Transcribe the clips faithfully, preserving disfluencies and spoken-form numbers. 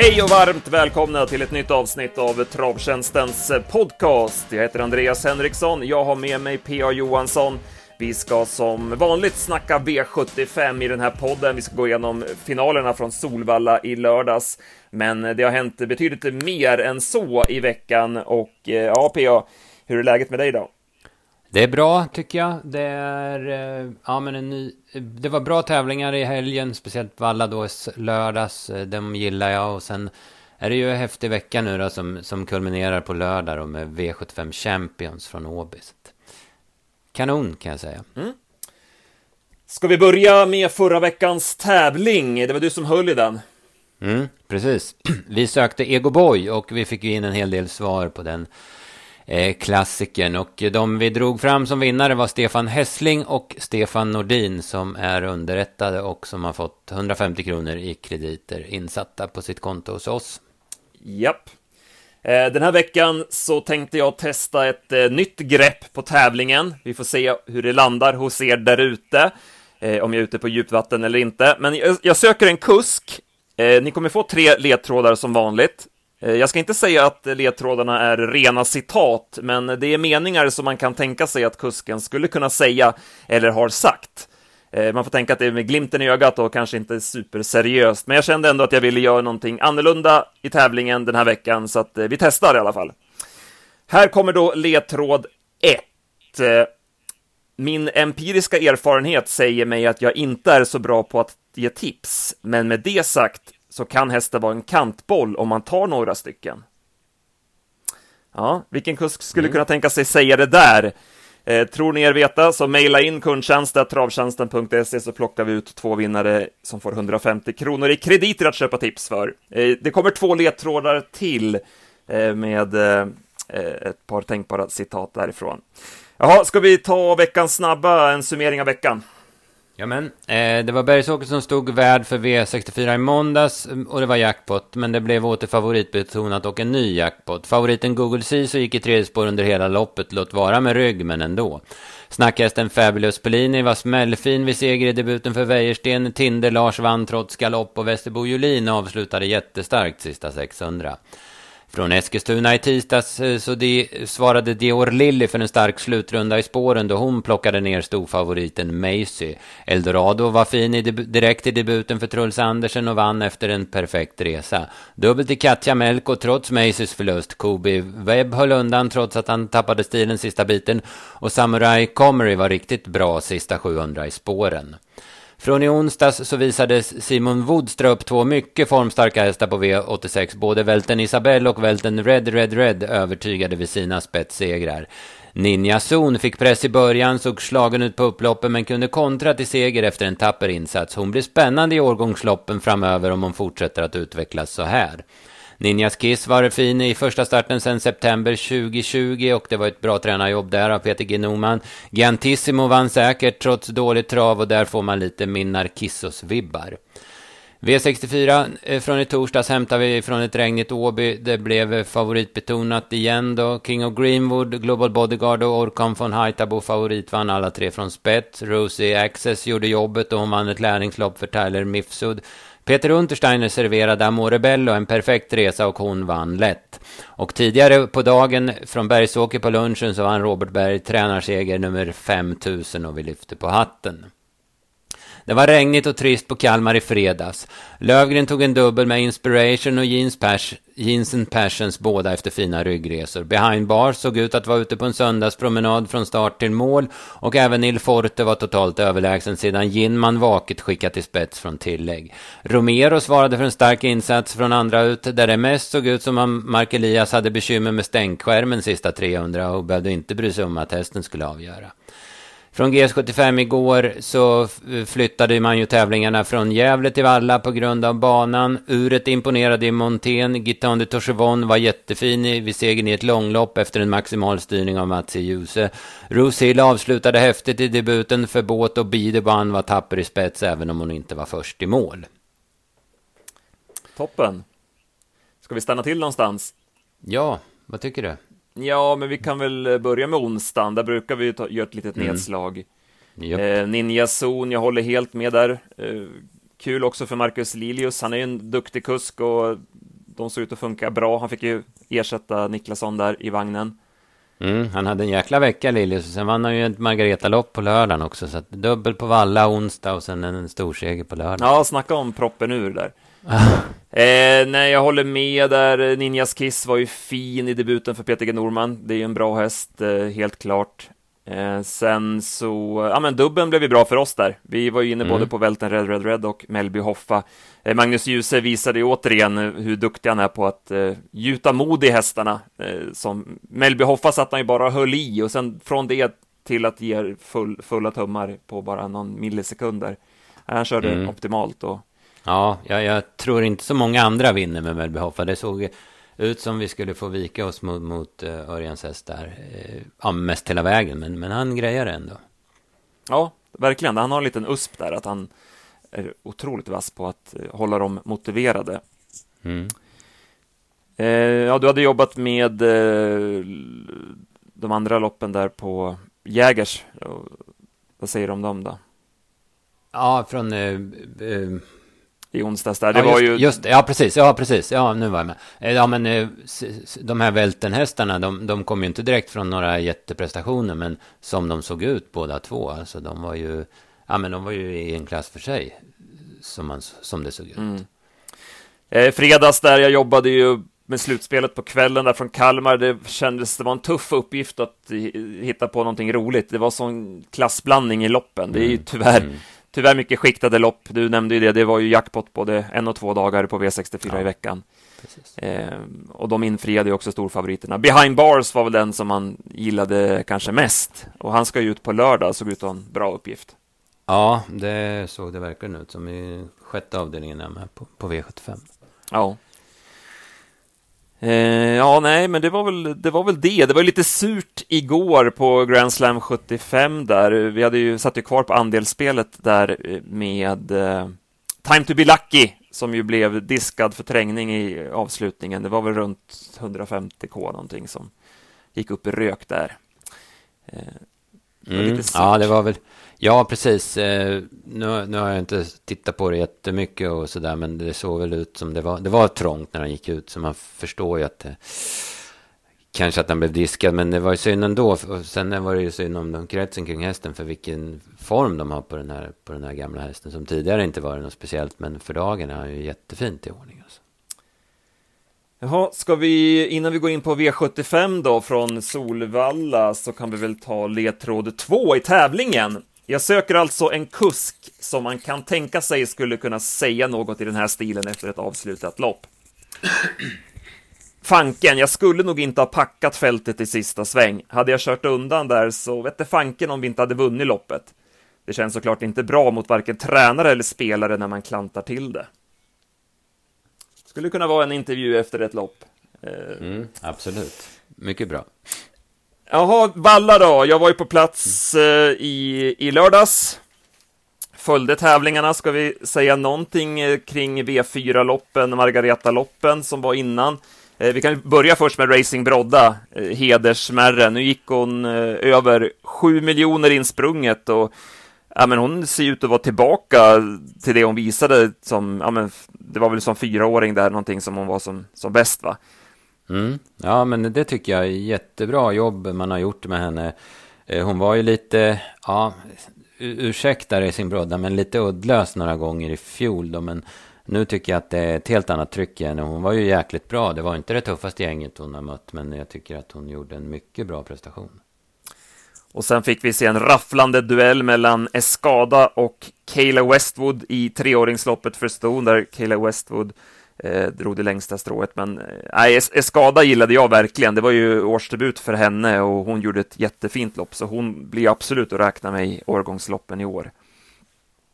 Hej och varmt välkomna till ett nytt avsnitt av Travtjänstens podcast. Jag heter Andreas Henriksson, jag har med mig P A. Johansson. Vi ska som vanligt snacka V sjuttiofem i den här podden. Vi ska gå igenom finalerna från Solvalla i lördags. Men det har hänt betydligt mer än så i veckan. Och ja, P A, hur är läget med dig då? Det är bra tycker jag. Det, är, ja, men en ny, det var bra tävlingar i helgen, speciellt Valla då lördags, de gillar jag. Och sen är det ju en häftig vecka nu då, som, som kulminerar på lördag då, med V sjuttiofem Champions från Åby. Kanon kan jag säga. Mm. Ska vi börja med förra veckans tävling? Det var du som höll i den. Mm, precis. Vi sökte Ego Boy och vi fick in en hel del svar på den eh, klassiken. Och de vi drog fram som vinnare var Stefan Hässling och Stefan Nordin, som är underrättade och som har fått hundrafemtio kronor i krediter insatta på sitt konto hos oss. Japp. Den här veckan så tänkte jag testa ett eh, nytt grepp på tävlingen. Vi får se hur det landar hos er där ute, eh, om jag är ute på djupvatten eller inte. Men jag, jag söker en kusk. Eh, ni kommer få tre ledtrådar som vanligt. Eh, jag ska inte säga att ledtrådarna är rena citat, men det är meningar som man kan tänka sig att kusken skulle kunna säga eller har sagt. Eh, man får tänka att det är med glimten i ögat och kanske inte superseriöst. Men jag kände ändå att jag ville göra någonting annorlunda i tävlingen den här veckan, så att eh, vi testar i alla fall. Här kommer då ledtråd ett. Eh, min empiriska erfarenhet säger mig att jag inte är så bra på att ge tips. Men med det sagt så kan hästen vara en kantboll om man tar några stycken. Ja, vilken kusk skulle mm. kunna tänka sig säga det där? Eh, tror ni er veta, så mejla in kundtjänst snabel-a travtjänsten punkt se, så plockar vi ut två vinnare som får hundrafemtio kronor i krediter att köpa tips för. Eh, det kommer två ledtrådar till eh, med eh, ett par tänkbara citat därifrån. Jaha, ska vi ta veckans snabba, en summering av veckan? Jamen, eh, det var Bergsåker som stod värd för V sextiofyra i måndags och det var jackpot, men det blev åter favoritbetonat och en ny jackpot. Favoriten Google C så gick i tredje spår under hela loppet, låt vara med rygg men ändå. Snackhästen Fabulous Polini var smällfin vid seger i debuten för Wejersten. Tinder Lars vann trots galopp och Västerbo Julina avslutade jättestarkt sista sexhundra. Från Eskilstuna i tisdags så de svarade Dior Lilly för en stark slutrunda i spåren då hon plockade ner storfavoriten Macy. Eldorado var fin i deb- direkt i debuten för Truls Andersson och vann efter en perfekt resa. Dubbelt i Katja Melko trots Macys förlust. Kobe Webb höll undan trots att han tappade stilen sista biten och Samurai Comery var riktigt bra sista sjuhundra i spåren. Från i onsdags så visades Simon Woodstrup två mycket formstarka hästar på V åttiosex. Både Välten Isabelle och Välten Red Red Red övertygade vid sina spetssegrar. Ninjas Kiss fick press i början, såg slagen ut på upploppen men kunde kontra till seger efter en tapper insats. Hon blir spännande i årgångsloppen framöver om hon fortsätter att utvecklas så här. Ninjas Kiss var fin i första starten sedan september tjugotjugo och det var ett bra tränarjobb där av Petter Norman. Giantissimo vann säkert trots dåligt trav och där får man lite Minnarkissos-vibbar. V sextiofyra från i torsdags hämtar vi från ett regnigt Åby. Det blev favoritbetonat igen då. King of Greenwood, Global Bodyguard och Orkan von Haitabo favorit vann alla tre från spett. Rosie Access gjorde jobbet och hon vann ett lärlingslopp för Tyler Mifsud. Peter Untersteiner serverade Amore Bello en perfekt resa och hon vann lätt. Och tidigare på dagen från Bergsåker på lunchen så vann Robert Berg tränarseger nummer femtusen och vi lyfte på hatten. Det var regnigt och trist på Kalmar i fredags. Lövgren tog en dubbel med Inspiration och Jeans Pash, Jeans and Passions båda efter fina ryggresor. Behind Bars såg ut att vara ute på en söndagspromenad från start till mål och även Il Forte var totalt överlägsen sedan Ginman vaket skickat till spets från tillägg. Romero svarade för en stark insats från andra ut där det mest såg ut som om Mark Elias hade bekymmer med stänkskärmen sista trehundra och behövde inte bry sig om att hästen skulle avgöra. Från G sjuttiofem igår så flyttade man ju tävlingarna från Gävle till Valla på grund av banan. Uret imponerade i Montén. Gitan de Torchevon var jättefin vid segern i ett långlopp efter en maximal styrning av Magnus Ljusö. Rose Hill avslutade häftigt i debuten för båt och Bideban var tapper i spets även om hon inte var först i mål. Toppen. Ska vi stanna till någonstans? Ja, vad tycker du? Ja, men vi kan väl börja med onsdagen. Där brukar vi ta, göra ett litet mm. nedslag. Yep. eh, Ninjas Kiss, jag håller helt med där. eh, Kul också för Marcus Lilius. Han är ju en duktig kusk och de såg ut att funka bra. Han fick ju ersätta Niklasson där i vagnen. Mm, han hade en jäkla vecka, Lilly. Sen vann han ju en Margareta Lopp på lördagen också. Så att dubbel på Valla onsdag och sen en storseger på lördag. Ja, snacka om proppen ur där. eh, nej, jag håller med där. Ninjas Kiss var ju fin i debuten för Petter Norman. Det är ju en bra häst, eh, helt klart. Eh, sen så... Ja, men dubben blev ju bra för oss där. Vi var ju inne mm. både på Välten Red Red Red och Melby Hoffa. Eh, Magnus Ljusö visade ju återigen hur duktig han är på att eh, gjuta mod i hästarna. Eh, som Melby Hoffa satt han ju bara och höll i. Och sen från det till att ge full, fulla tummar på bara någon millisekunder. Eh, han körde mm. optimalt och... Ja, jag, jag tror inte så många andra vinner med Melby Hoffa. Det såg ut som vi skulle få vika oss mot, mot uh, Örjans häst där. Uh, ja, mest hela vägen, men, men han grejer ändå. Ja, verkligen. Han har en liten usp där, att han är otroligt vass på att uh, hålla dem motiverade. Mm. Uh, ja, du hade jobbat med uh, de andra loppen där på Jägers. Uh, vad säger du om dem då? Ja, från... Uh, uh, i onsdags där. Det ja, just, var ju... just, ja, precis. Ja, precis. Ja, nu var jag med. Ja, men de här vältenhästarna, de, de kom ju inte direkt från några jätteprestationer, men som de såg ut båda två. Alltså, de var ju, ja, men de var ju i en klass för sig, som, man, som det såg ut. Mm. Eh, fredags där, jag jobbade ju med slutspelet på kvällen där från Kalmar. Det kändes, det var en tuff uppgift att hitta på någonting roligt. Det var sån klassblandning i loppen. Det är ju tyvärr... Mm. Tyvärr mycket skiktade lopp, du nämnde ju det. Det var ju jackpot både en och två dagar på V sextiofyra ja, i veckan. eh, Och de infriade ju också storfavoriterna. Behind Bars var väl den som man gillade kanske mest. Och han ska ju ut på lördag, såg ut att ha en bra uppgift. Ja, det såg det verkligen ut som i sjätte avdelningen här på, på V sjuttiofem. Ja. Eh, ja, nej, men det var väl det var väl det. Det var lite surt igår på Grand Slam sjuttiofem där. Vi hade ju satt ju kvar på andelsspelet där med eh, Time to be Lucky, som ju blev diskad för trängning i avslutningen. Det var väl runt hundrafemtio k någonting som gick upp i rök där. Eh, det var mm, lite surt. Ja, det var väl... Ja, precis. Eh, nu, nu har jag inte tittat på det jättemycket och sådär, men det såg väl ut som det var, det var trångt när han gick ut, så man förstår ju att eh, kanske att han blev diskad, men det var ju synd ändå. Och sen var det ju synd om de kretsen kring hästen, för vilken form de har på den här, på den här gamla hästen, som tidigare inte var något speciellt, men för dagen är han ju jättefint i ordning alltså. Jaha, ska vi, innan vi går in på V sjuttiofem då från Solvalla, så kan vi väl ta ledtråd två i tävlingen. Jag söker alltså en kusk som man kan tänka sig skulle kunna säga något i den här stilen efter ett avslutat lopp. Fanken, jag skulle nog inte ha packat fältet i sista sväng. Hade jag kört undan där så vette fanken om vi inte hade vunnit loppet. Det känns såklart inte bra mot varken tränare eller spelare när man klantar till det. Skulle kunna vara en intervju efter ett lopp. Mm, absolut, mycket bra. Jaha, Valla då. Jag var ju på plats eh, i, i lördags. Följde tävlingarna. Ska vi säga någonting eh, kring V fyra-loppen, Margareta-loppen som var innan? Eh, vi kan börja först med Racing Brodda, eh, hedersmärren. Nu gick hon eh, över sju miljoner insprunget. Och, ja, men hon ser ut att vara tillbaka till det hon visade. Som, ja, men det var väl som fyraåring där, någonting som hon var som, som bäst, va? Mm. Ja, men det tycker jag är jättebra jobb man har gjort med henne. Hon var ju lite, ja, ursäkta i sin brodda, men lite uddlös några gånger i fjol då, men nu tycker jag att det är ett helt annat tryck igen. Hon var ju jäkligt bra, det var inte det tuffaste gänget hon har mött, men jag tycker att hon gjorde en mycket bra prestation. Och sen fick vi se en rafflande duell mellan Escada och Kayla Westwood i treåringsloppet för ston, där Kayla Westwood Eh, drog det längsta strået, men eh, Escada gillade jag verkligen. Det var ju årsdebut för henne och hon gjorde ett jättefint lopp, så hon blir absolut att räkna med i årgångsloppen i år.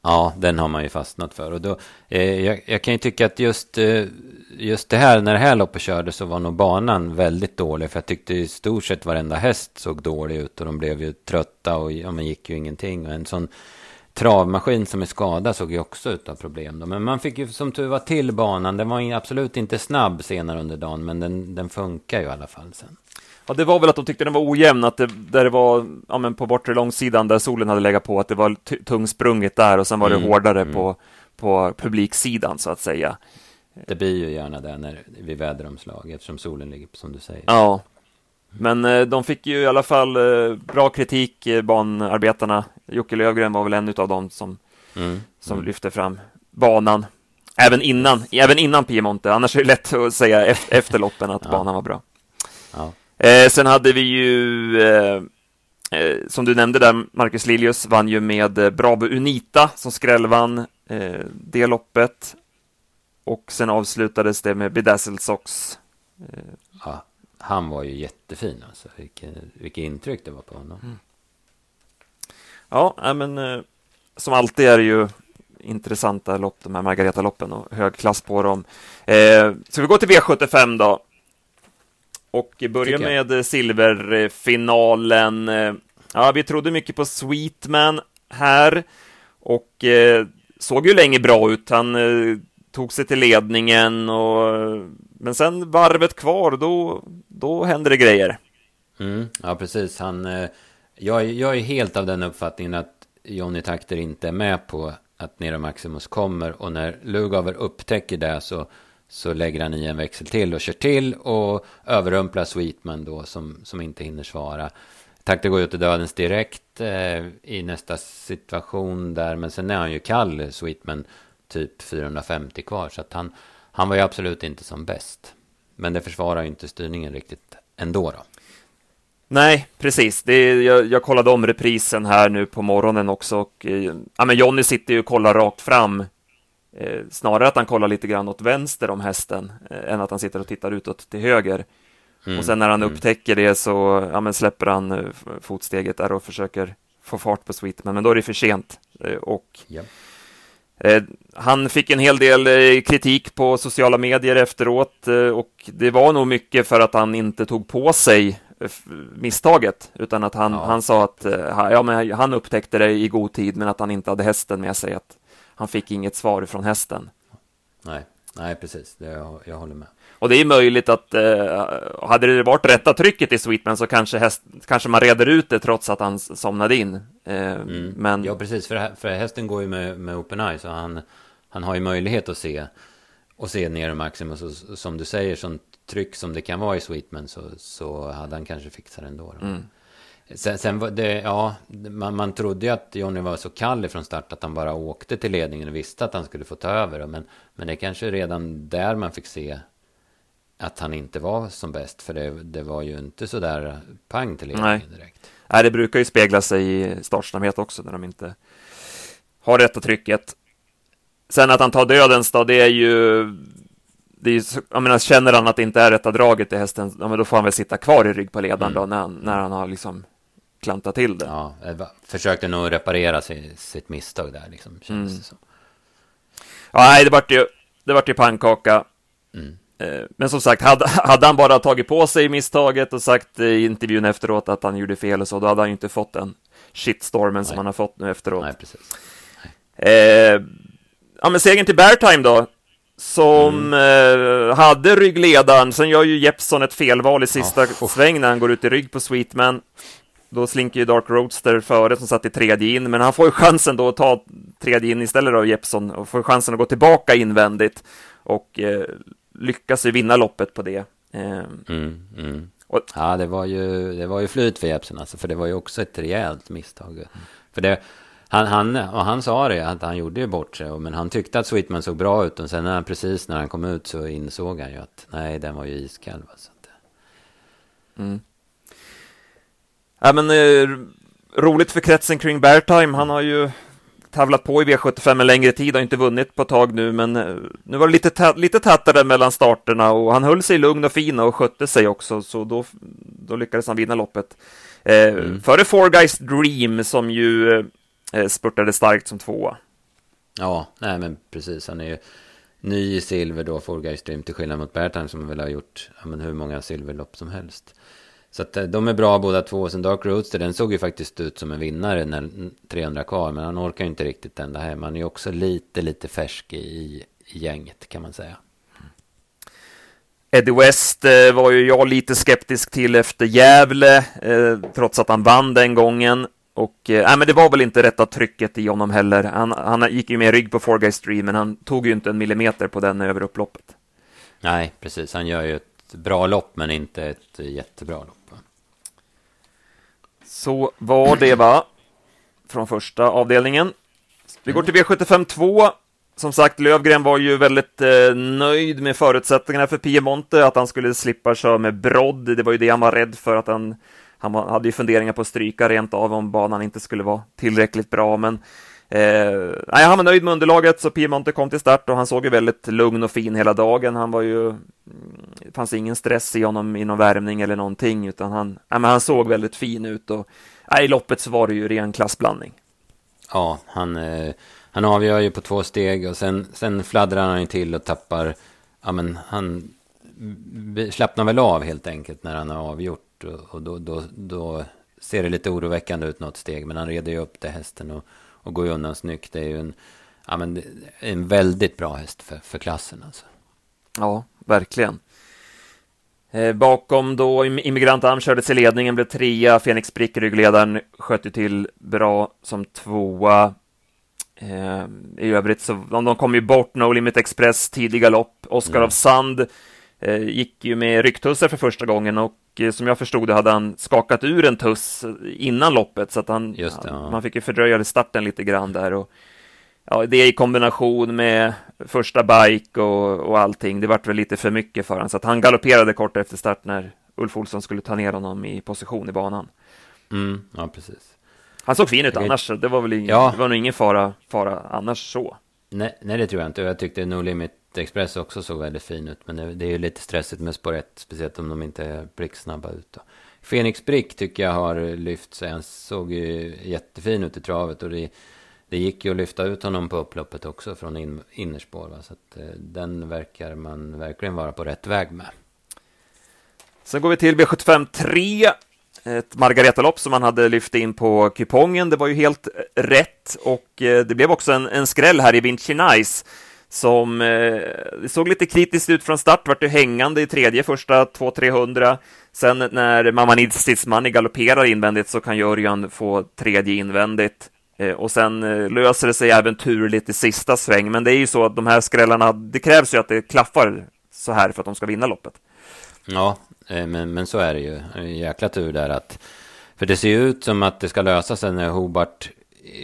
Ja, den har man ju fastnat för. Och då, eh, jag, jag kan ju tycka att just, eh, just det här, när det här loppet körde så var nog banan väldigt dålig, för jag tyckte i stort sett varenda häst såg dålig ut och de blev ju trötta och ja, man gick ju ingenting. Och en sån travmaskin som är skadad såg ju också ut av problem då. Men man fick ju som tur var till banan. Den var absolut inte snabb senare under dagen, men den, den funkar ju i alla fall sen. Ja, det var väl att de tyckte den var ojämn, att det, där det var, ja, men på bortre långsidan där solen hade legat på, att det var t- tungsprunget där, och sen var det mm, hårdare mm. på, på publiksidan så att säga. Det blir ju gärna där när vi väderomslag, eftersom solen ligger som du säger. Ja, men de fick ju i alla fall bra kritik, banarbetarna. Jocke Lövgren var väl en av dem som, mm. som mm. lyfte fram banan. Även innan, även innan Piemonte, annars är det lätt att säga efter loppen att ja. banan var bra. Ja. Eh, sen hade vi ju, eh, eh, som du nämnde där, Marcus Liljus vann ju med Bravo Unita som skrällvann eh, det loppet. Och sen avslutades det med Bedazzled Socks. Eh. Ja, han var ju jättefin alltså. Vilket, vilket intryck det var på honom. Mm. Ja, äh, men eh, som alltid är det ju intressanta lopp, de här Margareta-loppen, och hög klass på dem. Eh, så vi går till V sjuttiofem då. Och börjar med silverfinalen. Ja, vi trodde mycket på Sweetman här. Och eh, såg ju länge bra ut. Han eh, tog sig till ledningen. Och, men sen varvet kvar, då, då händer det grejer. Mm, ja, precis. Han, eh, jag, jag är helt av den uppfattningen att Johnny Takter inte är med på att Nero Maximus kommer. Och när Lugauer upptäcker det så... så lägger han i en växel till och kör till och överrumplar Sweetman då som, som inte hinner svara. Takter går ju till dödens direkt eh, i nästa situation där, men sen är han ju kall, Sweetman, typ fyrahundrafemtio kvar, så att han, han var ju absolut inte som bäst. Men det försvarar ju inte styrningen riktigt ändå då. Nej, precis. Det är, jag, jag kollade om reprisen här nu på morgonen också och eh, ja, men Johnny sitter ju och kollar rakt fram. Eh, snarare att han kollar lite grann åt vänster om hästen eh, än att han sitter och tittar utåt till höger. Mm, och sen när han mm. upptäcker det så ja, men släpper han eh, fotsteget där och försöker få fart på Sweetman. Men då är det för sent. Eh, och, yep. eh, han fick en hel del eh, kritik på sociala medier efteråt eh, och det var nog mycket för att han inte tog på sig eh, misstaget, utan att han, ja. han sa att eh, ja, men han upptäckte det i god tid, men att han inte hade hästen med sig, att han fick inget svar från hästen. Nej, nej precis. Det, jag, jag håller med. Och det är möjligt att eh, hade det varit rätta trycket i Sweetman så kanske, häst, kanske man reder ut det trots att han somnade in. Eh, mm. men... Ja, precis. För, för hästen går ju med, med open eye, så han, han har ju möjlighet att se, och se Nero Maximus. Och, som du säger, sånt tryck som det kan vara i Sweetman så, så hade han kanske fixat det ändå. Då. Mm. Sen, sen var det, ja, man, man trodde ju att Johnny var så kall från start att han bara åkte till ledningen och visste att han skulle få ta över. Men, men det kanske redan där man fick se att han inte var som bäst. För det, det var ju inte så där pang till ledningen Nej. direkt. Nej, det brukar ju spegla sig i startsnabbhet också när de inte har rätta trycket. Sen att han tar dödens då, det är ju... Det är ju, jag menar, känner han att det inte är rätta draget i hästen, ja, men då får han väl sitta kvar i rygg på ledaren mm. då, när, när han har liksom... klanta till det. Ja, försökte nog reparera sig, sitt misstag där liksom, känns mm. det som. Ja, nej, det vart ju, det vart ju pannkaka. Mm. Men som sagt, hade, hade han bara tagit på sig misstaget och sagt i intervjun efteråt att han gjorde fel och så, då hade han ju inte fått den shitstormen nej. som han har fått nu efteråt. Nej, precis. Nej. Eh, ja, men segern till Bear Time då, som mm. eh, hade ryggledaren. Sen gör ju Jeppson ett felval i sista oh. sväng när han går ut i rygg på Sweetman. Då slinker ju Dark Roadster före som satt i tredje in. Men han får ju chansen då att ta tredje in istället av Jeppson. Och får chansen att gå tillbaka invändigt. Och eh, lyckas ju vinna loppet på det. Eh, mm, mm. Och... Ja, det var ju, det var ju flyt för Jeppson. Alltså, för det var ju också ett rejält misstag. Mm. För det, han, han, och han sa det, att han gjorde ju bort sig. Men han tyckte att Sweetman såg bra ut. Och sen när han, precis när han kom ut så insåg han ju att nej, den var ju iskall. Så att... Mm. Ja, men eh, roligt för kretsen kring Bear Time. Han har ju tävlat på i V sjuttiofem en längre tid och inte vunnit på ett tag nu, men eh, nu var det lite, ta- lite tättare mellan starterna och han höll sig lugn och fin och skötte sig också, så då, då lyckades han vinna loppet. Eh, mm. Före Four Guys Dream som ju eh, spurtade starkt som tvåa. Ja, nej men precis. Han är ju ny i silver då, Four Guys Dream, till skillnad mot Bear Time som väl har gjort ja, men hur många silverlopp som helst. Så att de är bra båda två. Sen Dark Roadster, den såg ju faktiskt ut som en vinnare när trehundra kvar, men han orkar ju inte riktigt ända hem. Han är ju också lite, lite färsk i, i gänget kan man säga. Mm. Eddie West eh, var ju jag lite skeptisk till efter Gävle, eh, trots att han vann den gången. Och eh, men det var väl inte rätta trycket i honom heller. Han, han gick ju med rygg på Four Guys Stream, men han tog ju inte en millimeter på den över upploppet. Nej, precis. Han gör ju ett bra lopp, men inte ett jättebra lopp. Va? Så var det, va? Från första avdelningen. Vi går till V sjuttiofem två. Som sagt, Lövgren var ju väldigt eh, nöjd med förutsättningarna för Piemonte. Att han skulle slippa köra med brodd. Det var ju det han var rädd för, att han... Han hade ju funderingar på att stryka rent av om banan inte skulle vara tillräckligt bra. Men eh, nej, han var nöjd med underlaget, så Piemonte kom till start och han såg ju väldigt lugn och fin hela dagen. Han var ju, det fanns ingen stress i honom i någon värmning eller någonting, utan han, nej, men han såg väldigt fin ut. Och nej, i loppet så var det ju ren klassblandning. Ja, han, eh, han avgör ju på två steg och sen, sen fladdrar han ju till och tappar. Ja, men han slappnar väl av helt enkelt när han har avgjort. Och då, då, då ser det lite oroväckande ut något steg, men han reder ju upp det hästen och, och går ju undan snyggt. Det är ju en, ja, men en väldigt bra häst för, för klassen alltså. Ja, verkligen. eh, Bakom då Immigrant Am kördes i ledningen, blev trea. Fenix Brick, ryggledaren, skötte till bra som tvåa. eh, I övrigt så de, de kom ju bort. No Limit Express, tidiga lopp. Oscar ja. Of Sand eh, gick ju med rycktussar för första gången, och som jag förstod det hade han skakat ur en tuss innan loppet, så att han, just det, ja. Man fick ju fördröja starten lite grann där, och ja, det i kombination med första bike och, och allting, det vart väl lite för mycket för han, så att han galopperade kort efter start när Ulf Olsson skulle ta ner honom i position i banan. Mm, ja, precis. Han såg fin ut jag annars, det var väl ingen, ja. Det var nog ingen fara, fara annars så. Nej, nej, det tror jag inte. Jag tyckte No Limit Express också såg väldigt fin ut, men det, det är ju lite stressigt med spår ett, speciellt om de inte är pricksnabba ut då. Fenix Brick tycker jag har lyft sig. Han såg ju jättefin ut i travet, och det, det gick ju att lyfta ut honom på upploppet också från in, innerspår, va? Så att eh, den verkar man verkligen vara på rätt väg med. Sen går vi till B sjuttiofem tre, ett Margareta Lopp som man hade lyft in på kupongen. Det var ju helt rätt, och eh, det blev också en, en skräll här i Vinci Nice, som eh, såg lite kritiskt ut från start. Vart ju hängande i tredje första två trehundra. Sen när Mamanid Sismani galopperar invändigt så kan Jörgen få tredje invändigt. Eh, och sen eh, löser det sig äventurligt i sista sväng. Men det är ju så att de här skrällarna, det krävs ju att det klaffar så här för att de ska vinna loppet. Ja, eh, men, men så är det ju. En jäkla tur där att... För det ser ju ut som att det ska lösa sig när Hobart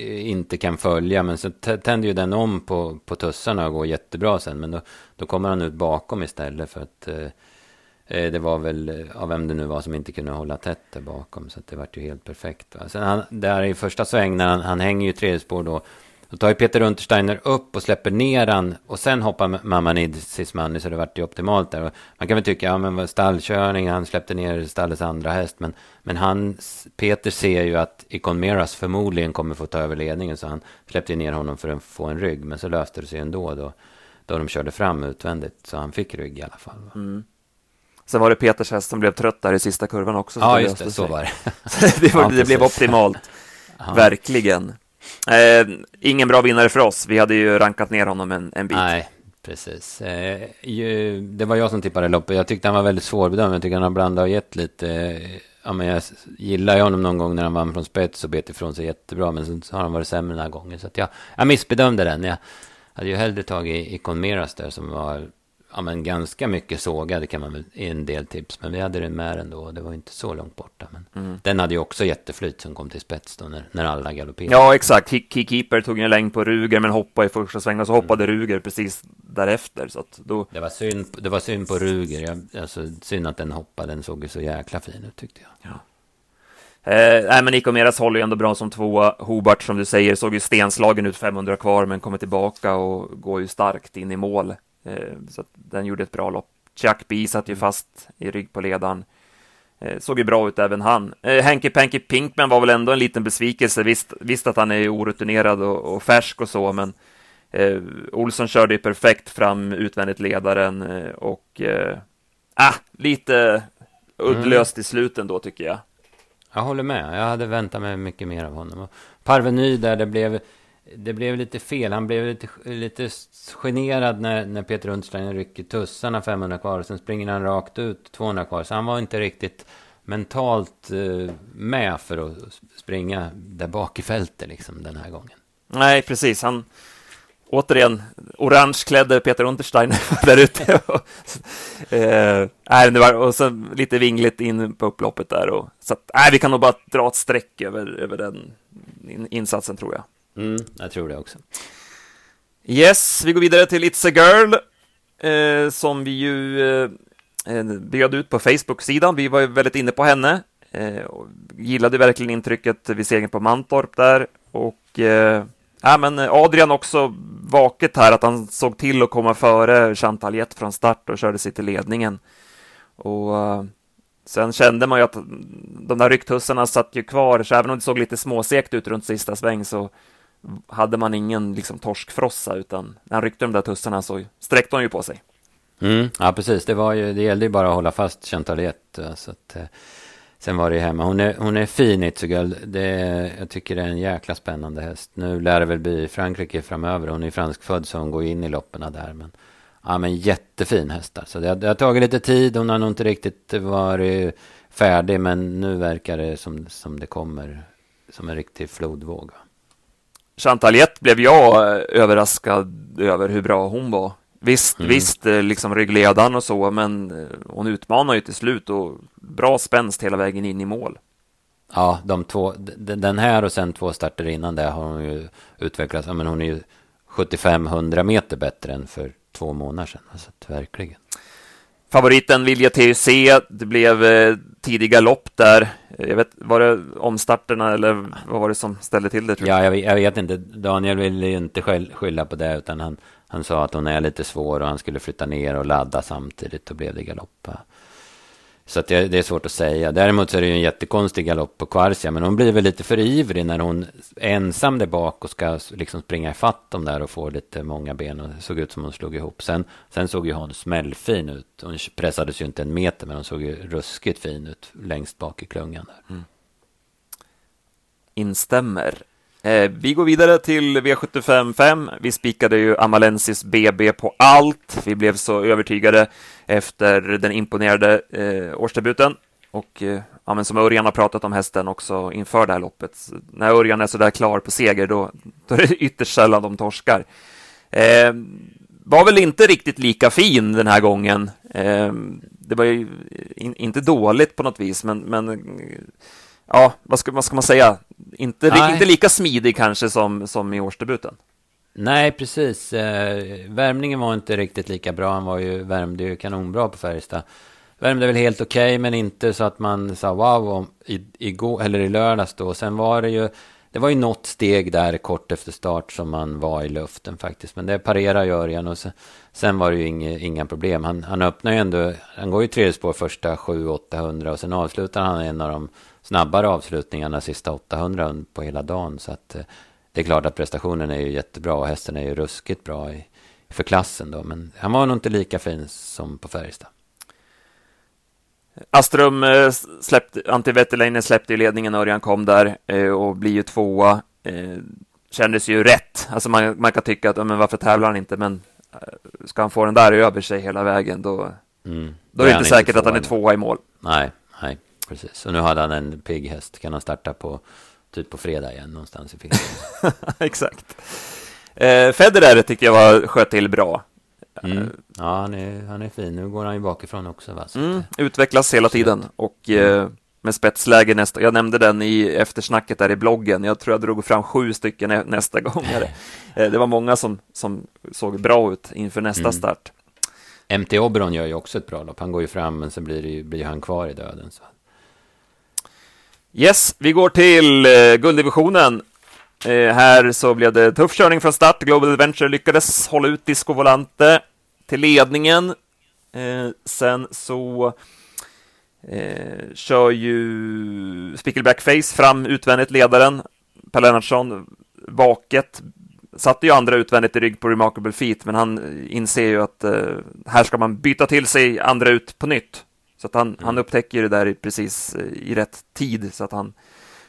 inte kan följa, men så tänder ju den om på, på tussarna och går jättebra sen, men då, då kommer han ut bakom istället, för att eh, det var väl av vem det nu var som inte kunde hålla tätt där bakom, så att det var ju helt perfekt. Va? Sen han, där i första sväng när han, han hänger ju tredje spår, då, då tar ju Peter Untersteiner upp och släpper ner han, och sen hoppar Mamanid Sismani, så det var ju optimalt där. Och man kan väl tycka, ja men stallkörning, han släppte ner stallets andra häst, men, men han, Peter ser ju att Icon Meras förmodligen kommer få ta över ledningen, så han släppte ner honom för att få en rygg, men så löste det sig ändå då, då de körde fram utvändigt, så han fick rygg i alla fall. Va? Mm. Sen var det Peters häst som blev trött där i sista kurvan också. Så ja, det just det, så var det. det, var, ja, det blev optimalt, ja. Verkligen. Eh, ingen bra vinnare för oss. Vi hade ju rankat ner honom en, en bit. Nej, precis. eh, ju, Det var jag som tippade loppet. Jag tyckte han var väldigt svårbedömd. Jag tycker han har blandat och gett lite. eh, ja, men jag gillar ju honom någon gång när han vann från spets och bet ifrån sig jättebra, men sen har han varit sämre den här gången, så att jag, jag missbedömde den. Jag hade ju hellre tagit Icon Meras där, som var, ja, men ganska mycket sågad, kan man väl, i en del tips. Men vi hade den med ändå, det var inte så långt borta. Men mm. Den hade ju också jätteflyt som kom till spets då, när, när alla galopperade. Ja, exakt. Keykeeper tog en längd på Ruger, men hoppade i första svängen, så hoppade mm. Ruger precis därefter. Så att då... det, var synd, det var synd på Ruger. Jag, alltså, synd att den hoppade, den såg ju så jäkla fin ut, tyckte jag. Ja. Eh, nej, men Icon Meras håller ju ändå bra som tvåa. Hobart, som du säger, såg ju stenslagen ut, fem hundra kvar, men kommer tillbaka och går ju starkt in i mål. Så att den gjorde ett bra lopp. Chuck B satt ju fast i rygg på ledaren, såg ju bra ut även han. Hanky Panky Pinkman var väl ändå en liten besvikelse. Visst, visst att han är orutinerad och, och färsk och så, men eh, Olsson körde ju perfekt fram utvändigt ledaren, och eh, ah, lite uddlöst mm. i sluten då, tycker jag. Jag håller med, jag hade väntat mig mycket mer av honom. Parveny där, det blev Det blev lite fel. Han blev lite, lite generad när, när Peter Untersteiner rycker tussarna, fem hundra kvar, och sen springer han rakt ut tvåhundra kvar. Så han var inte riktigt mentalt med för att springa där bak i fältet liksom den här gången. Nej, precis. Han återigen orangeklädd Peter Untersteiner där ute. eh, det var, och så lite vingligt in på upploppet där. Och, så att, nej, vi kan nog bara dra ett streck över, över den in, insatsen tror jag. Mm, jag tror det också. Yes, vi går vidare till It's a Girl. Eh, som vi ju eh, bjöd ut på Facebook-sidan. Vi var ju väldigt inne på henne. Eh, och gillade verkligen intrycket vid segern på Mantorp där. Och... Eh, Ja, men Adrian också vaket här att han såg till att komma före Chantaljett från start och körde sig till ledningen. Och uh, sen kände man ju att de där rycktussarna satt ju kvar, så även om det såg lite småsekt ut runt sista sväng så hade man ingen liksom torskfrossa, utan när han ryckte de där tussarna så sträckte de ju på sig. Mm, ja, precis. Det, var ju, det gällde ju bara att hålla fast Chantaljett. Så att, eh, sen var det ju hemma. Hon är, hon är fin i Tsugal. Det, jag tycker det är en jäkla spännande häst. Nu lär det väl bli Frankrike framöver. Hon är franskfödd så hon går in i loppen där. Men, ja, men jättefin häst. Alltså, det, har, det har tagit lite tid. Hon har nog inte riktigt varit färdig. Men nu verkar det som, som det kommer som en riktig flodvåg. Chantaljett blev jag överraskad över hur bra hon var. Visst, mm. visst liksom ryggledan och så, men hon utmanar ju till slut och bra spänst hela vägen in i mål. Ja, de två, den här och sen två starter innan där har hon ju utvecklats. Men hon är ju sjuttiofem hundra meter bättre än för två månader sedan, alltså verkligen. Favoriten Vilja T U C, det blev tidiga lopp där. Jag vet, var det omstarterna eller vad var det som ställde till det? Tror jag. Ja, jag vet, jag vet inte. Daniel ville ju inte skylla på det, utan han Han sa att hon är lite svår och han skulle flytta ner och ladda samtidigt och blev det galopp. Så att det, det är svårt att säga. Däremot så är det ju en jättekonstig galopp på Quarcia, men hon blir väl lite för ivrig när hon ensam där bak och ska liksom springa ifatt dem där och få lite många ben, och det såg ut som hon slog ihop. Sen, sen såg ju hon smällfin ut. Hon pressades ju inte en meter, men hon såg ju ruskigt fin ut längst bak i klungan där. Mm. Instämmer. Eh, vi går vidare till V sjuttiofem fem. Vi spikade ju Amalensis B B på allt. Vi blev så övertygade efter den imponerade eh, årsdebuten. Och eh, ja, men som Örjan har pratat om hästen också inför det här loppet. Så när Örjan är så där klar på seger, då, då är det ytterst sällan de torskar. Eh, var väl inte riktigt lika fin den här gången. Eh, det var ju in, inte dåligt på något vis, men... men ja, vad ska, vad ska man säga? Inte, li, inte lika smidig kanske som, som i årsdebuten. Nej, precis. Värmningen var inte riktigt lika bra. Han var ju, värmde ju kanonbra på Färjestad. Värmde väl helt okej, okay, men inte så att man sa wow om, i, igår, eller i lördags då. Sen var det ju, det var ju något steg där kort efter start som man var i luften faktiskt. Men det parerar Jörgen och sen, sen var det ju inga, inga problem. Han, han öppnar ju ändå, han går ju tredje spår första sju åttahundra och sen avslutar han en av de snabbare avslutningarna sista åttahundra på hela dagen, så att eh, det är klart att prestationen är ju jättebra och hästen är ju ruskigt bra i, för klassen då, men han var nog inte lika fin som på Färjestad. Astrum eh, släppte, Antti Veteläinen släppte i ledningen när Örjan kom där eh, och blir ju tvåa. Eh, kändes ju rätt, alltså man, man kan tycka att men varför tävlar han inte, men eh, ska han få den där över sig hela vägen då, mm. då är det inte säkert inte att han är tvåa i mål. Nej, nej. Precis. Och nu hade han en pigg häst. Kan han starta på typ på fredag igen någonstans i Finland? Exakt. Eh, Federer tycker jag var sköt till bra. Mm. Ja, han är, han är fin. Nu går han ju bakifrån också. Va? Mm, utvecklas hela tiden. Och eh, med spetsläge nästa. Jag nämnde den i eftersnacket där i bloggen. Jag tror jag drog fram sju stycken nä- nästa gång. eh, det var många som, som såg bra ut inför nästa mm. start. M T Oberon gör ju också ett bra lopp. Han går ju fram, men så blir, det ju, blir han kvar i döden så. Yes, vi går till eh, gulddivisionen. Eh, här så blev det tuff körning från start. Global Adventure lyckades hålla ut Disco Volante till ledningen. Eh, sen så eh, kör ju Spicklebackface fram utvändigt ledaren. Per Lennartsson vaket. Satte ju andra utvändigt i rygg på Remarkable Feet, men han inser ju att eh, här ska man byta till sig andra ut på nytt. Så att han, mm. han upptäcker det där precis i rätt tid. Så att han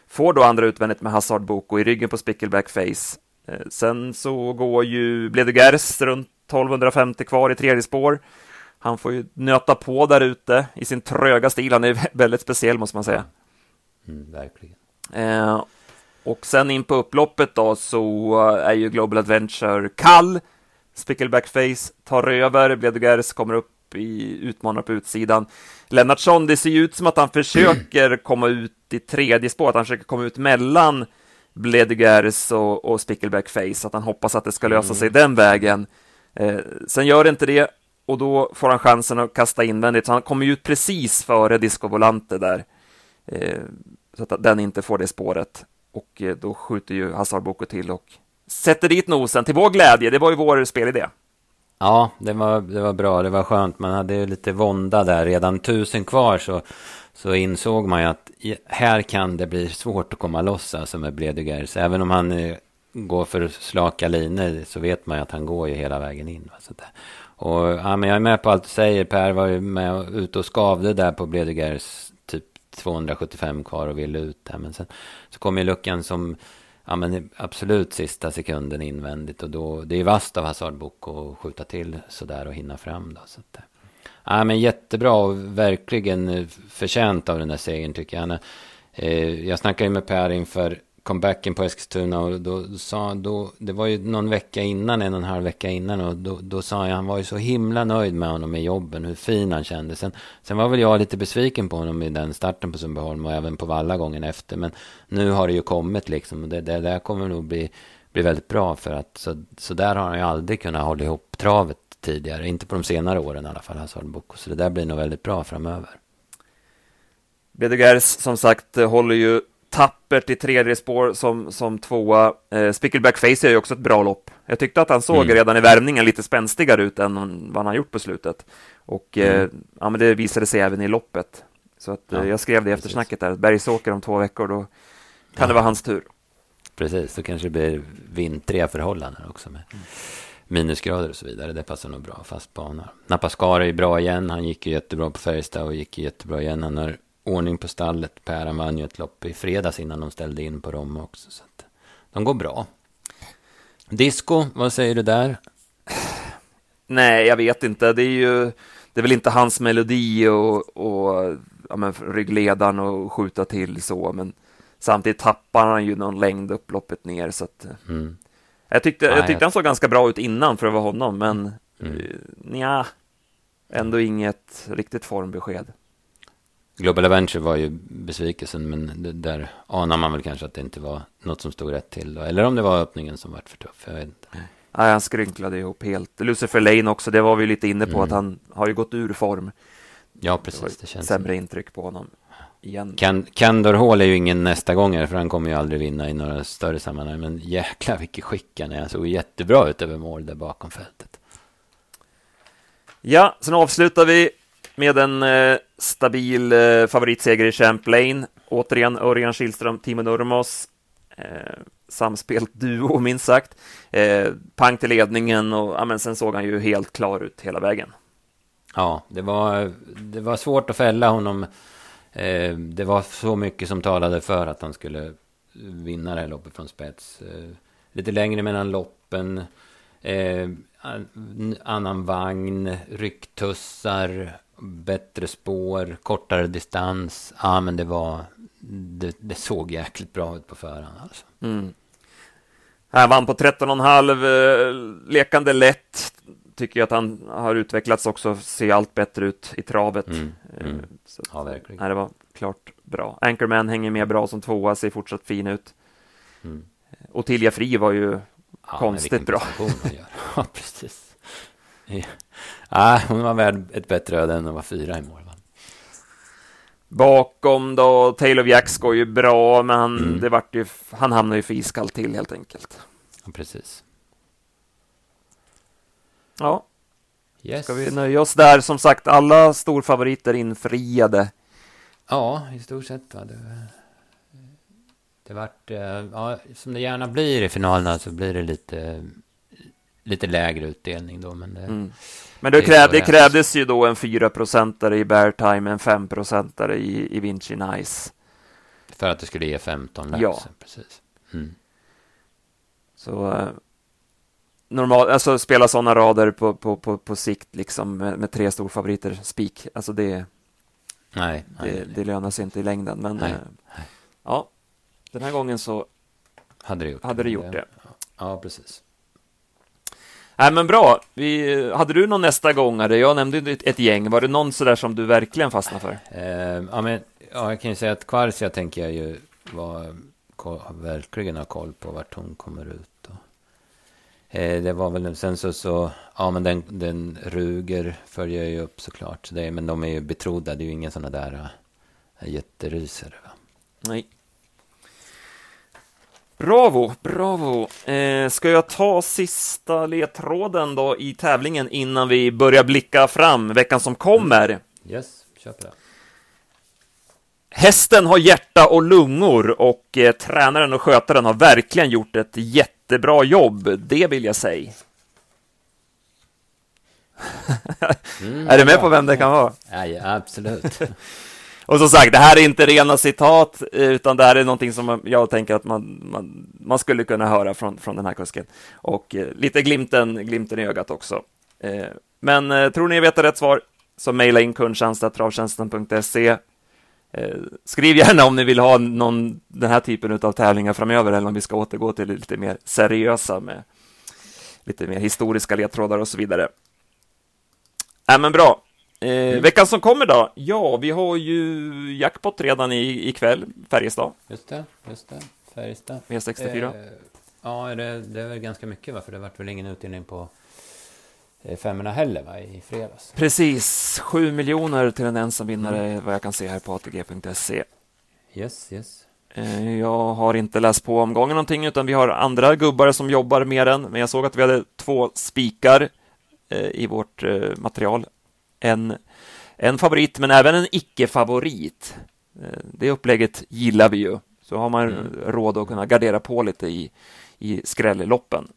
får då andra utvändigt med Hazard Boko i ryggen på Spickleback Face. Eh, sen så går ju Bledegers runt tolvhundrafemtio kvar i tredje spår. han får ju nöta på där ute i sin tröga stil. Han är väldigt speciell, måste man säga. Mm, verkligen. Eh, och sen in på upploppet då, så är ju Global Adventure kall. Spickleback Face tar över. Bledogers kommer upp i utmanar på utsidan. Lennartsson, det ser ju ut som att han försöker komma ut i tredje spåret. Han försöker komma ut mellan Bledogers och, och Spickleback Face. Att han hoppas att det ska lösa sig mm. den vägen. Eh, sen gör det inte det. Och då får han chansen att kasta invändigt. Så han kommer ju ut precis före Disco Volante där. Eh, så att den inte får det spåret. Och eh, då skjuter ju Hazard Boko till och sätter dit nosen till vår glädje. Det var ju vår spelidé. Ja, det var, det var bra. Det var skönt. Man hade ju lite vånda där. Redan tusen kvar så, så insåg man ju att här kan det bli svårt att komma loss. Alltså med Bledegers. Även om han eh, går för slaka linjer så vet man ju att han går ju hela vägen in. Va? Så där. Och, ja, men jag är med på allt du säger. Per var ju med och, ute och skavde där på Bledegers typ tvåhundrasjuttiofem kvar och ville ut där. Men sen så kom ju luckan som ja, men absolut sista sekunden invändigt. Och då, det är ju vasst av Hazard Boko att skjuta till sådär och hinna fram. Då, så att, ja, men jättebra och verkligen förtjänt av den där segern tycker jag. Eh, jag snackade ju med Per inför comebacken på Eskilstuna och då sa då, det var ju någon vecka innan, en och en halv vecka innan, och då, då sa jag han var ju så himla nöjd med honom i jobben, hur fin han kände. Sen, sen var väl jag lite besviken på honom i den starten på Sundbyholm och även på Valla gången efter, men nu har det ju kommit liksom, och det, det där kommer nog bli, bli väldigt bra för att så, så där har han ju aldrig kunnat hålla ihop travet tidigare, inte på de senare åren i alla fall, Hazard Boko, så det där blir nog väldigt bra framöver. Bledegers som sagt håller ju tappert i tredje spår som, som tvåa. Eh, Spickleback Face är ju också ett bra lopp. Jag tyckte att han såg mm. redan i värmningen lite spänstigare ut än vad han gjort på slutet. Och eh, mm. ja, men det visade sig även i loppet. Så att, ja, jag skrev det efter snacket där. Bergsåker om två veckor, då kan ja. det vara hans tur. Precis, då kanske det blir vintriga förhållanden också med mm. minusgrader och så vidare. Det passar nog bra fast banar. Napascara är bra igen. Han gick ju jättebra på Färjestad och gick ju jättebra igen. Han har ordning på stallet. Päran vann ju ett lopp i fredags innan de ställde in på dem också. Så att de går bra. Disco, vad säger du där? Nej, jag vet inte. Det är ju det är väl inte hans melodi och, och ja, men ryggledaren och skjuta till så. Men samtidigt tappar han ju någon längd upploppet ner. Så att, mm. Jag tyckte, jag tyckte han såg ganska bra ut innan för att vara honom. Men mm. ja, ändå inget riktigt formbesked. Global Adventure var ju besvikelsen, men där anar man väl kanske att det inte var något som stod rätt till. Då. Eller om det var öppningen som var för tuff, jag vet inte. Nej, han skrynklade ihop helt. Lucifer Lane också, det var vi lite inne på, mm. att han har ju gått ur form. Ja, precis. Det, det känns sämre intryck på honom. Kandor Hall är ju ingen nästa gång, för han kommer ju aldrig vinna i några större sammanhang. Men jäklar vilken skick han är. Han såg jättebra ut över mål där bakom fältet. Ja, sen avslutar vi med en eh, stabil eh, favoritseger i Champlain. Återigen Örjan Kihlström, Timo Nurmos. Eh, samspelt duo, minst sagt. Eh, pang till ledningen och ja, men sen såg han ju helt klar ut hela vägen. Ja, det var, det var svårt att fälla honom. Eh, det var så mycket som talade för att han skulle vinna det här loppet från spets. Eh, lite längre mellan loppen. Eh, annan vagn, rycktussar, bättre spår, kortare distans. Ja, ah, men det var det, det såg jäkligt bra ut på förhand alltså. Mm. Här vann på tretton komma fem, eh, lekande lätt. Tycker jag att han har utvecklats också, ser allt bättre ut i travet. Mm. Mm. Eh, så, ja, verkligen. Nej, det var klart bra. Anchorman hänger med bra som tvåa, ser fortsatt fin ut. Mm. Och Tilja Fri var ju ja, konstigt bra. Ja, precis. Ja, ah, hon var värd ett bättre öde än att vara fyra i mål. Bakom då, Taylor Jacks går ju bra, men han, mm. det vart ju, han hamnar ju fiskall till helt enkelt. Ja, precis. Ja, yes. Ska vi nöja oss där? Som sagt, alla storfavoriter infriade. Ja, i stort sett. Va? Det, det vart, ja, som det gärna blir i finalerna så blir det lite... lite lägre utdelning då, men det, mm. men det, kräv, det krävdes ju då en fyra procentare i Bear Time, en fem procentare i, i Vinci Nice för att det skulle ge femton laps. Ja, precis. Mm. Så normal, alltså spela sådana rader på, på, på, på sikt liksom med, med tre storfavoriter spik. Alltså det, nej, nej, det, nej. det lönar sig inte i längden. Men nej, nej. ja, den här gången så hade det gjort, hade det, gjort det. det. Ja, precis. Nej, men bra. Vi, hade du någon nästa gångare? Jag nämnde ett, ett gäng. Var det någon sådär som du verkligen fastnade för? Eh, ja, men, ja, jag kan ju säga att Kvarsia tänker jag ju var, verkligen har koll på vart hon kommer ut. Och, eh, det var väl nu. Sen så, så ja, men den, den Ruger följer ju upp såklart. Så det, men de är ju betrodda. Det är ju ingen sådana där äh, jätterysare. Va? Nej. Bravo, bravo. Eh, ska jag ta sista ledtråden då i tävlingen innan vi börjar blicka fram veckan som kommer? Mm. Yes, köper det. Hästen har hjärta och lungor och eh, tränaren och skötaren har verkligen gjort ett jättebra jobb. Det vill jag säga. Mm, är du med på vem det kan vara? Ja, ja, absolut. Och som sagt, det här är inte rena citat, utan det här är någonting som jag tänker att man, man, man skulle kunna höra från, från den här kusken. Och eh, lite glimten, glimten i ögat också. Eh, men eh, tror ni vet rätt svar, så mejla in kundtjänst punkt travtjänsten punkt se. Eh, skriv gärna om ni vill ha någon, den här typen av tävlingar framöver, eller om vi ska återgå till lite mer seriösa med lite mer historiska ledtrådar och så vidare. Äh, men bra. Eh, veckan som kommer då? Ja, vi har ju jackpot redan i, ikväll, Färjestad. Just det, just det, Färjestad. V sextiofyra. Eh, ja, det, det är väl ganska mycket va? För det vart väl ingen utdelning på eh, femmorna heller va? I fredags. Precis, sju miljoner till en ensam vinnare mm. vad jag kan se här på a t g punkt se. Yes, yes. Eh, jag har inte läst på omgången någonting utan vi har andra gubbar som jobbar med den. Men jag såg att vi hade två spikar eh, i vårt eh, material. En, en favorit men även en icke-favorit. Det upplägget gillar vi ju. Så har man mm. råd att kunna gardera på lite i, i skrälloppen.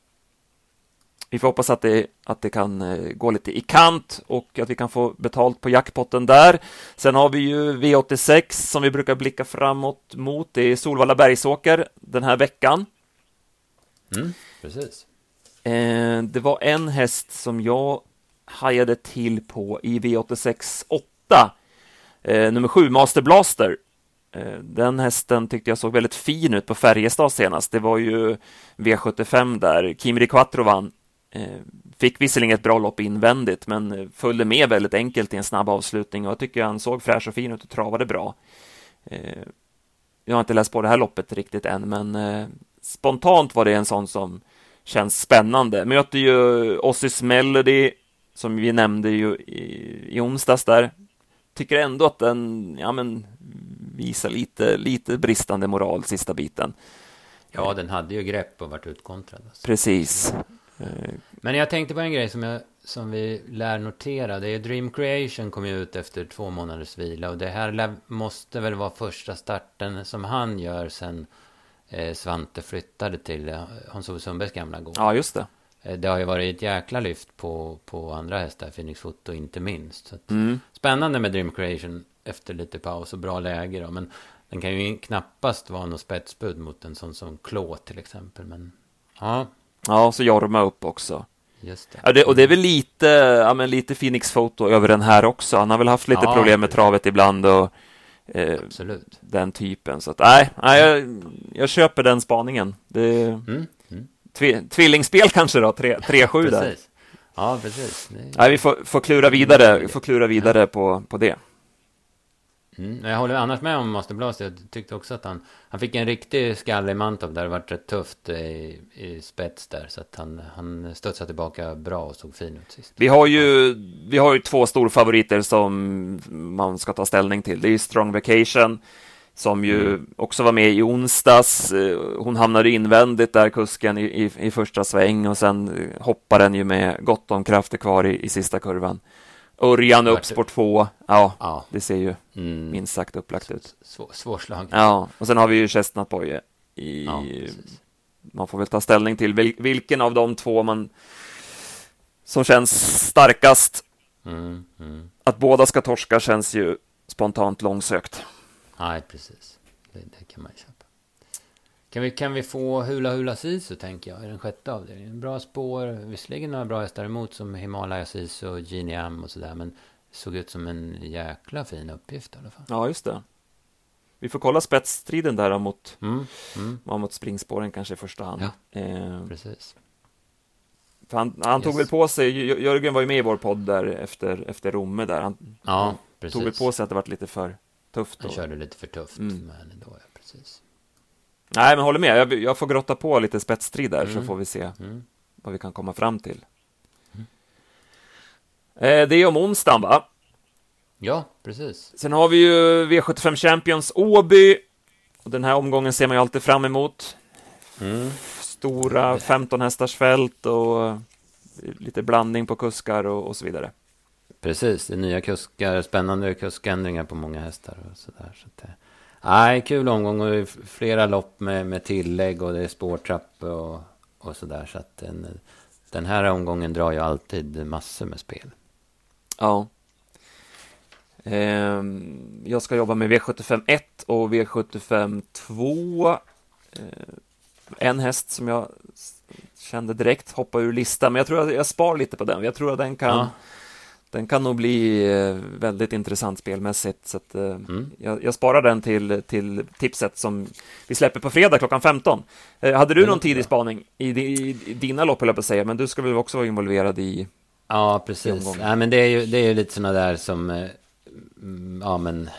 Vi får hoppas att det, att det kan gå lite i kant och att vi kan få betalt på jackpotten där. Sen har vi ju V åttiosex som vi brukar blicka framåt mot. Det är Solvalla Bergsåker den här veckan. Mm, precis. Eh, det var en häst som jag hajade till på i V åttiosex åtta, eh, nummer sju, Master Blaster. Eh, den hästen tyckte jag såg väldigt fin ut på Färjestad senast. Det var ju V sjuttiofem där. Kim Di Quattro vann. Eh, fick visserligen ett bra lopp invändigt, men följde med väldigt enkelt i en snabb avslutning. Och jag tycker han såg fräsch och fin ut och travade bra. Eh, jag har inte läst på det här loppet riktigt än, men eh, spontant var det en sån som känns spännande. Möter ju Ossis Melody som vi nämnde ju i, i onsdags där. Tycker ändå att den ja, men, visar lite, lite bristande moral sista biten. Ja, den hade ju grepp och varit utkontrad. Alltså. Precis. Men jag tänkte på en grej som, jag, som vi lär notera. Det är Dream Creation kom ut efter två månaders vila. Och det här måste väl vara första starten som han gör sen eh, Svante flyttade till Hans-Ove Sundbergs gamla gård. Ja, just det. Det har ju varit ett jäkla lyft på, på andra hästar, Phoenix Foto inte minst. Så att, mm. spännande med Dream Creation efter lite paus och bra läge då. Men den kan ju knappast vara något spetsbud mot en sån som Klå till exempel. Men, ja. ja, så Jorma upp också. Just det. Ja, det, och det är väl lite, ja, men lite Phoenix Foto över den här också. Han har väl haft lite ja, problem med travet ibland och eh, absolut. Den typen. Så att, nej, nej jag, jag köper den spaningen. Det mm. Tv- tvillingspel kanske då, tre sju där. Ja, precis. Nej. Nej, vi får, får klura vidare, får klura vidare ja. på, på det. Mm, jag håller annars med om Master Blast. Jag tyckte också att han, han fick en riktig skall i Mantorp där det varit rätt tufft i, i spets där. Så att han, han studsade tillbaka bra och såg fin ut sist. Vi har ju, vi har ju två storfavoriter som man ska ta ställning till. Det är Strong Vacation som ju mm. också var med i onsdags. Hon hamnade invändigt där kusken i, i, i första sväng och sen hoppar den ju med gott om krafter kvar i, i sista kurvan. Örjan upp spår två. Ja, ja, det ser ju mm. minst sagt upplagt ut. Svår, svårslag. Ja, och sen har vi ju Chestnut Boy i ja, man får väl ta ställning till vil, vilken av de två man som känns starkast. Mm. Mm. Att båda ska torska känns ju spontant långsökt. Nej, precis. Det, det kan man köpa. Kan vi, kan vi få Hula Hula Sisu, tänker jag, i den sjätte avdelningen. Bra spår, visserligen några bra hästar emot som Himalaya Sisu och Genie Am och sådär, men såg ut som en jäkla fin uppgift i alla fall. Ja, just det. Vi får kolla spetsstriden där mot, mm, mm. mot springspåren kanske i första hand. Ja, eh, precis. För han han yes. tog väl på sig, Jörgen var ju med i vår podd där efter, efter Romme där. Han, ja, han precis. tog väl på sig att det varit lite för tufft. Han då. körde lite för tufft mm. med henne då, ja, precis. Nej, men håller med. Jag, jag får grotta på lite spetsstrid där, mm. så får vi se mm. vad vi kan komma fram till. Mm. Eh, det är om onsdagen, va? Ja, precis. Sen har vi ju V sjuttiofem Champions Åby. Och den här omgången ser man ju alltid fram emot. Mm. Stora femton hästars fält och lite blandning på kuskar och, och så vidare. Precis, det är nya kuskar, spännande kuskändringar på många hästar och sådär. Så att det... Nej, kul omgång och flera lopp med, med tillägg och det är spårtrappor och, och sådär. Så att den, den här omgången drar ju alltid massor med spel. Ja. Ehm, jag ska jobba med V sjuttiofem ett och V sjuttiofem två. Ehm, en häst som jag kände direkt hoppa ur listan. Men jag tror att jag spar lite på den. Jag tror att den kan... Ja. Den kan nog bli väldigt intressant spelmässigt. Så att, mm. jag, jag sparar den till, till tipset som vi släpper på fredag klockan femton. Eh, hade du det någon tidig spaning i, i, i dina lopp, höll jag på att säga, men du ska väl också vara involverad i... Ja, precis. I ja, men det är ju det är ju lite såna där som... Eh, ja, men...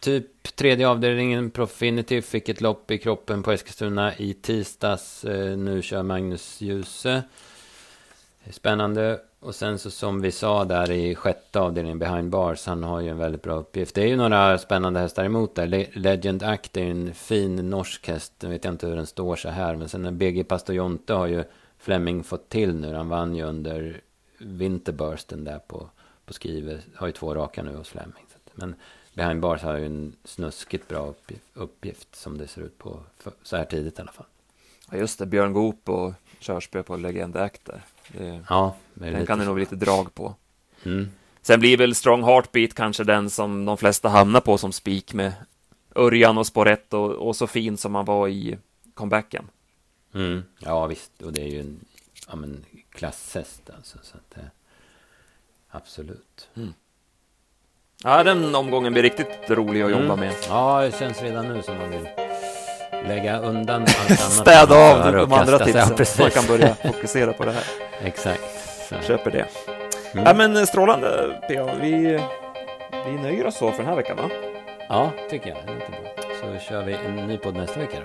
Typ tredje avdelningen, Profinitiv, fick ett lopp i kroppen på Eskilstuna i tisdags. Eh, nu kör Magnus Ljusö. Spännande. Och sen så som vi sa där i sjätte avdelningen Behind Bars, han har ju en väldigt bra uppgift. Det är ju några spännande hästar emot där. Le- Legend Act är en fin norsk häst. Nu vet jag inte hur den står så här. Men sen när B G Pastor har ju Fleming fått till nu. Han vann ju under Winterbursten där på, på skrivet. Har ju två raka nu hos Fleming. Men Behind Bars har ju en snuskigt bra uppgift, uppgift som det ser ut på för, så här tidigt i alla fall. Ja, just det, Björn Goop och Körspö på Legend Act där. Det, ja, den lite. Kan det nog bli lite drag på. Mm. Sen blir väl Strong Heartbeat kanske den som de flesta hamnar på som spik med Örjan och Sporett och, och så fin som man var i comebacken. Mm. Ja visst, och det är ju en ja, men, klasshäst alltså, så att, eh, absolut. Mm. Ja, den omgången blir riktigt rolig att mm. jobba med. Ja, det känns redan nu som man vill lägga undan allt annat. Städa av de andra tipsen. Ja, man kan börja fokusera på det här. Exakt. Så. Köper det. Mm. Ja, men strålande, P A. Vi, vi nöjer oss så för den här veckan, va? Ja, tycker jag. Det är inte bra. Så kör vi en ny podd nästa vecka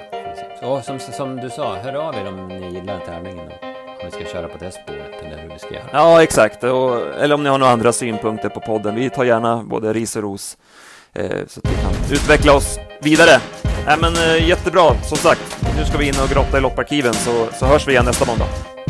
då. Och som, som du sa, hör av er om ni gillar tävlingen då. Om vi ska köra på det spåret eller hur vi ska göra. Ja, exakt. Och, eller om ni har några andra synpunkter på podden. Vi tar gärna både ris och ros. Eh, så att vi kan utveckla oss vidare. Nej, men jättebra, som sagt. Nu ska vi in och grotta i lopparkiven, så, så hörs vi igen nästa måndag.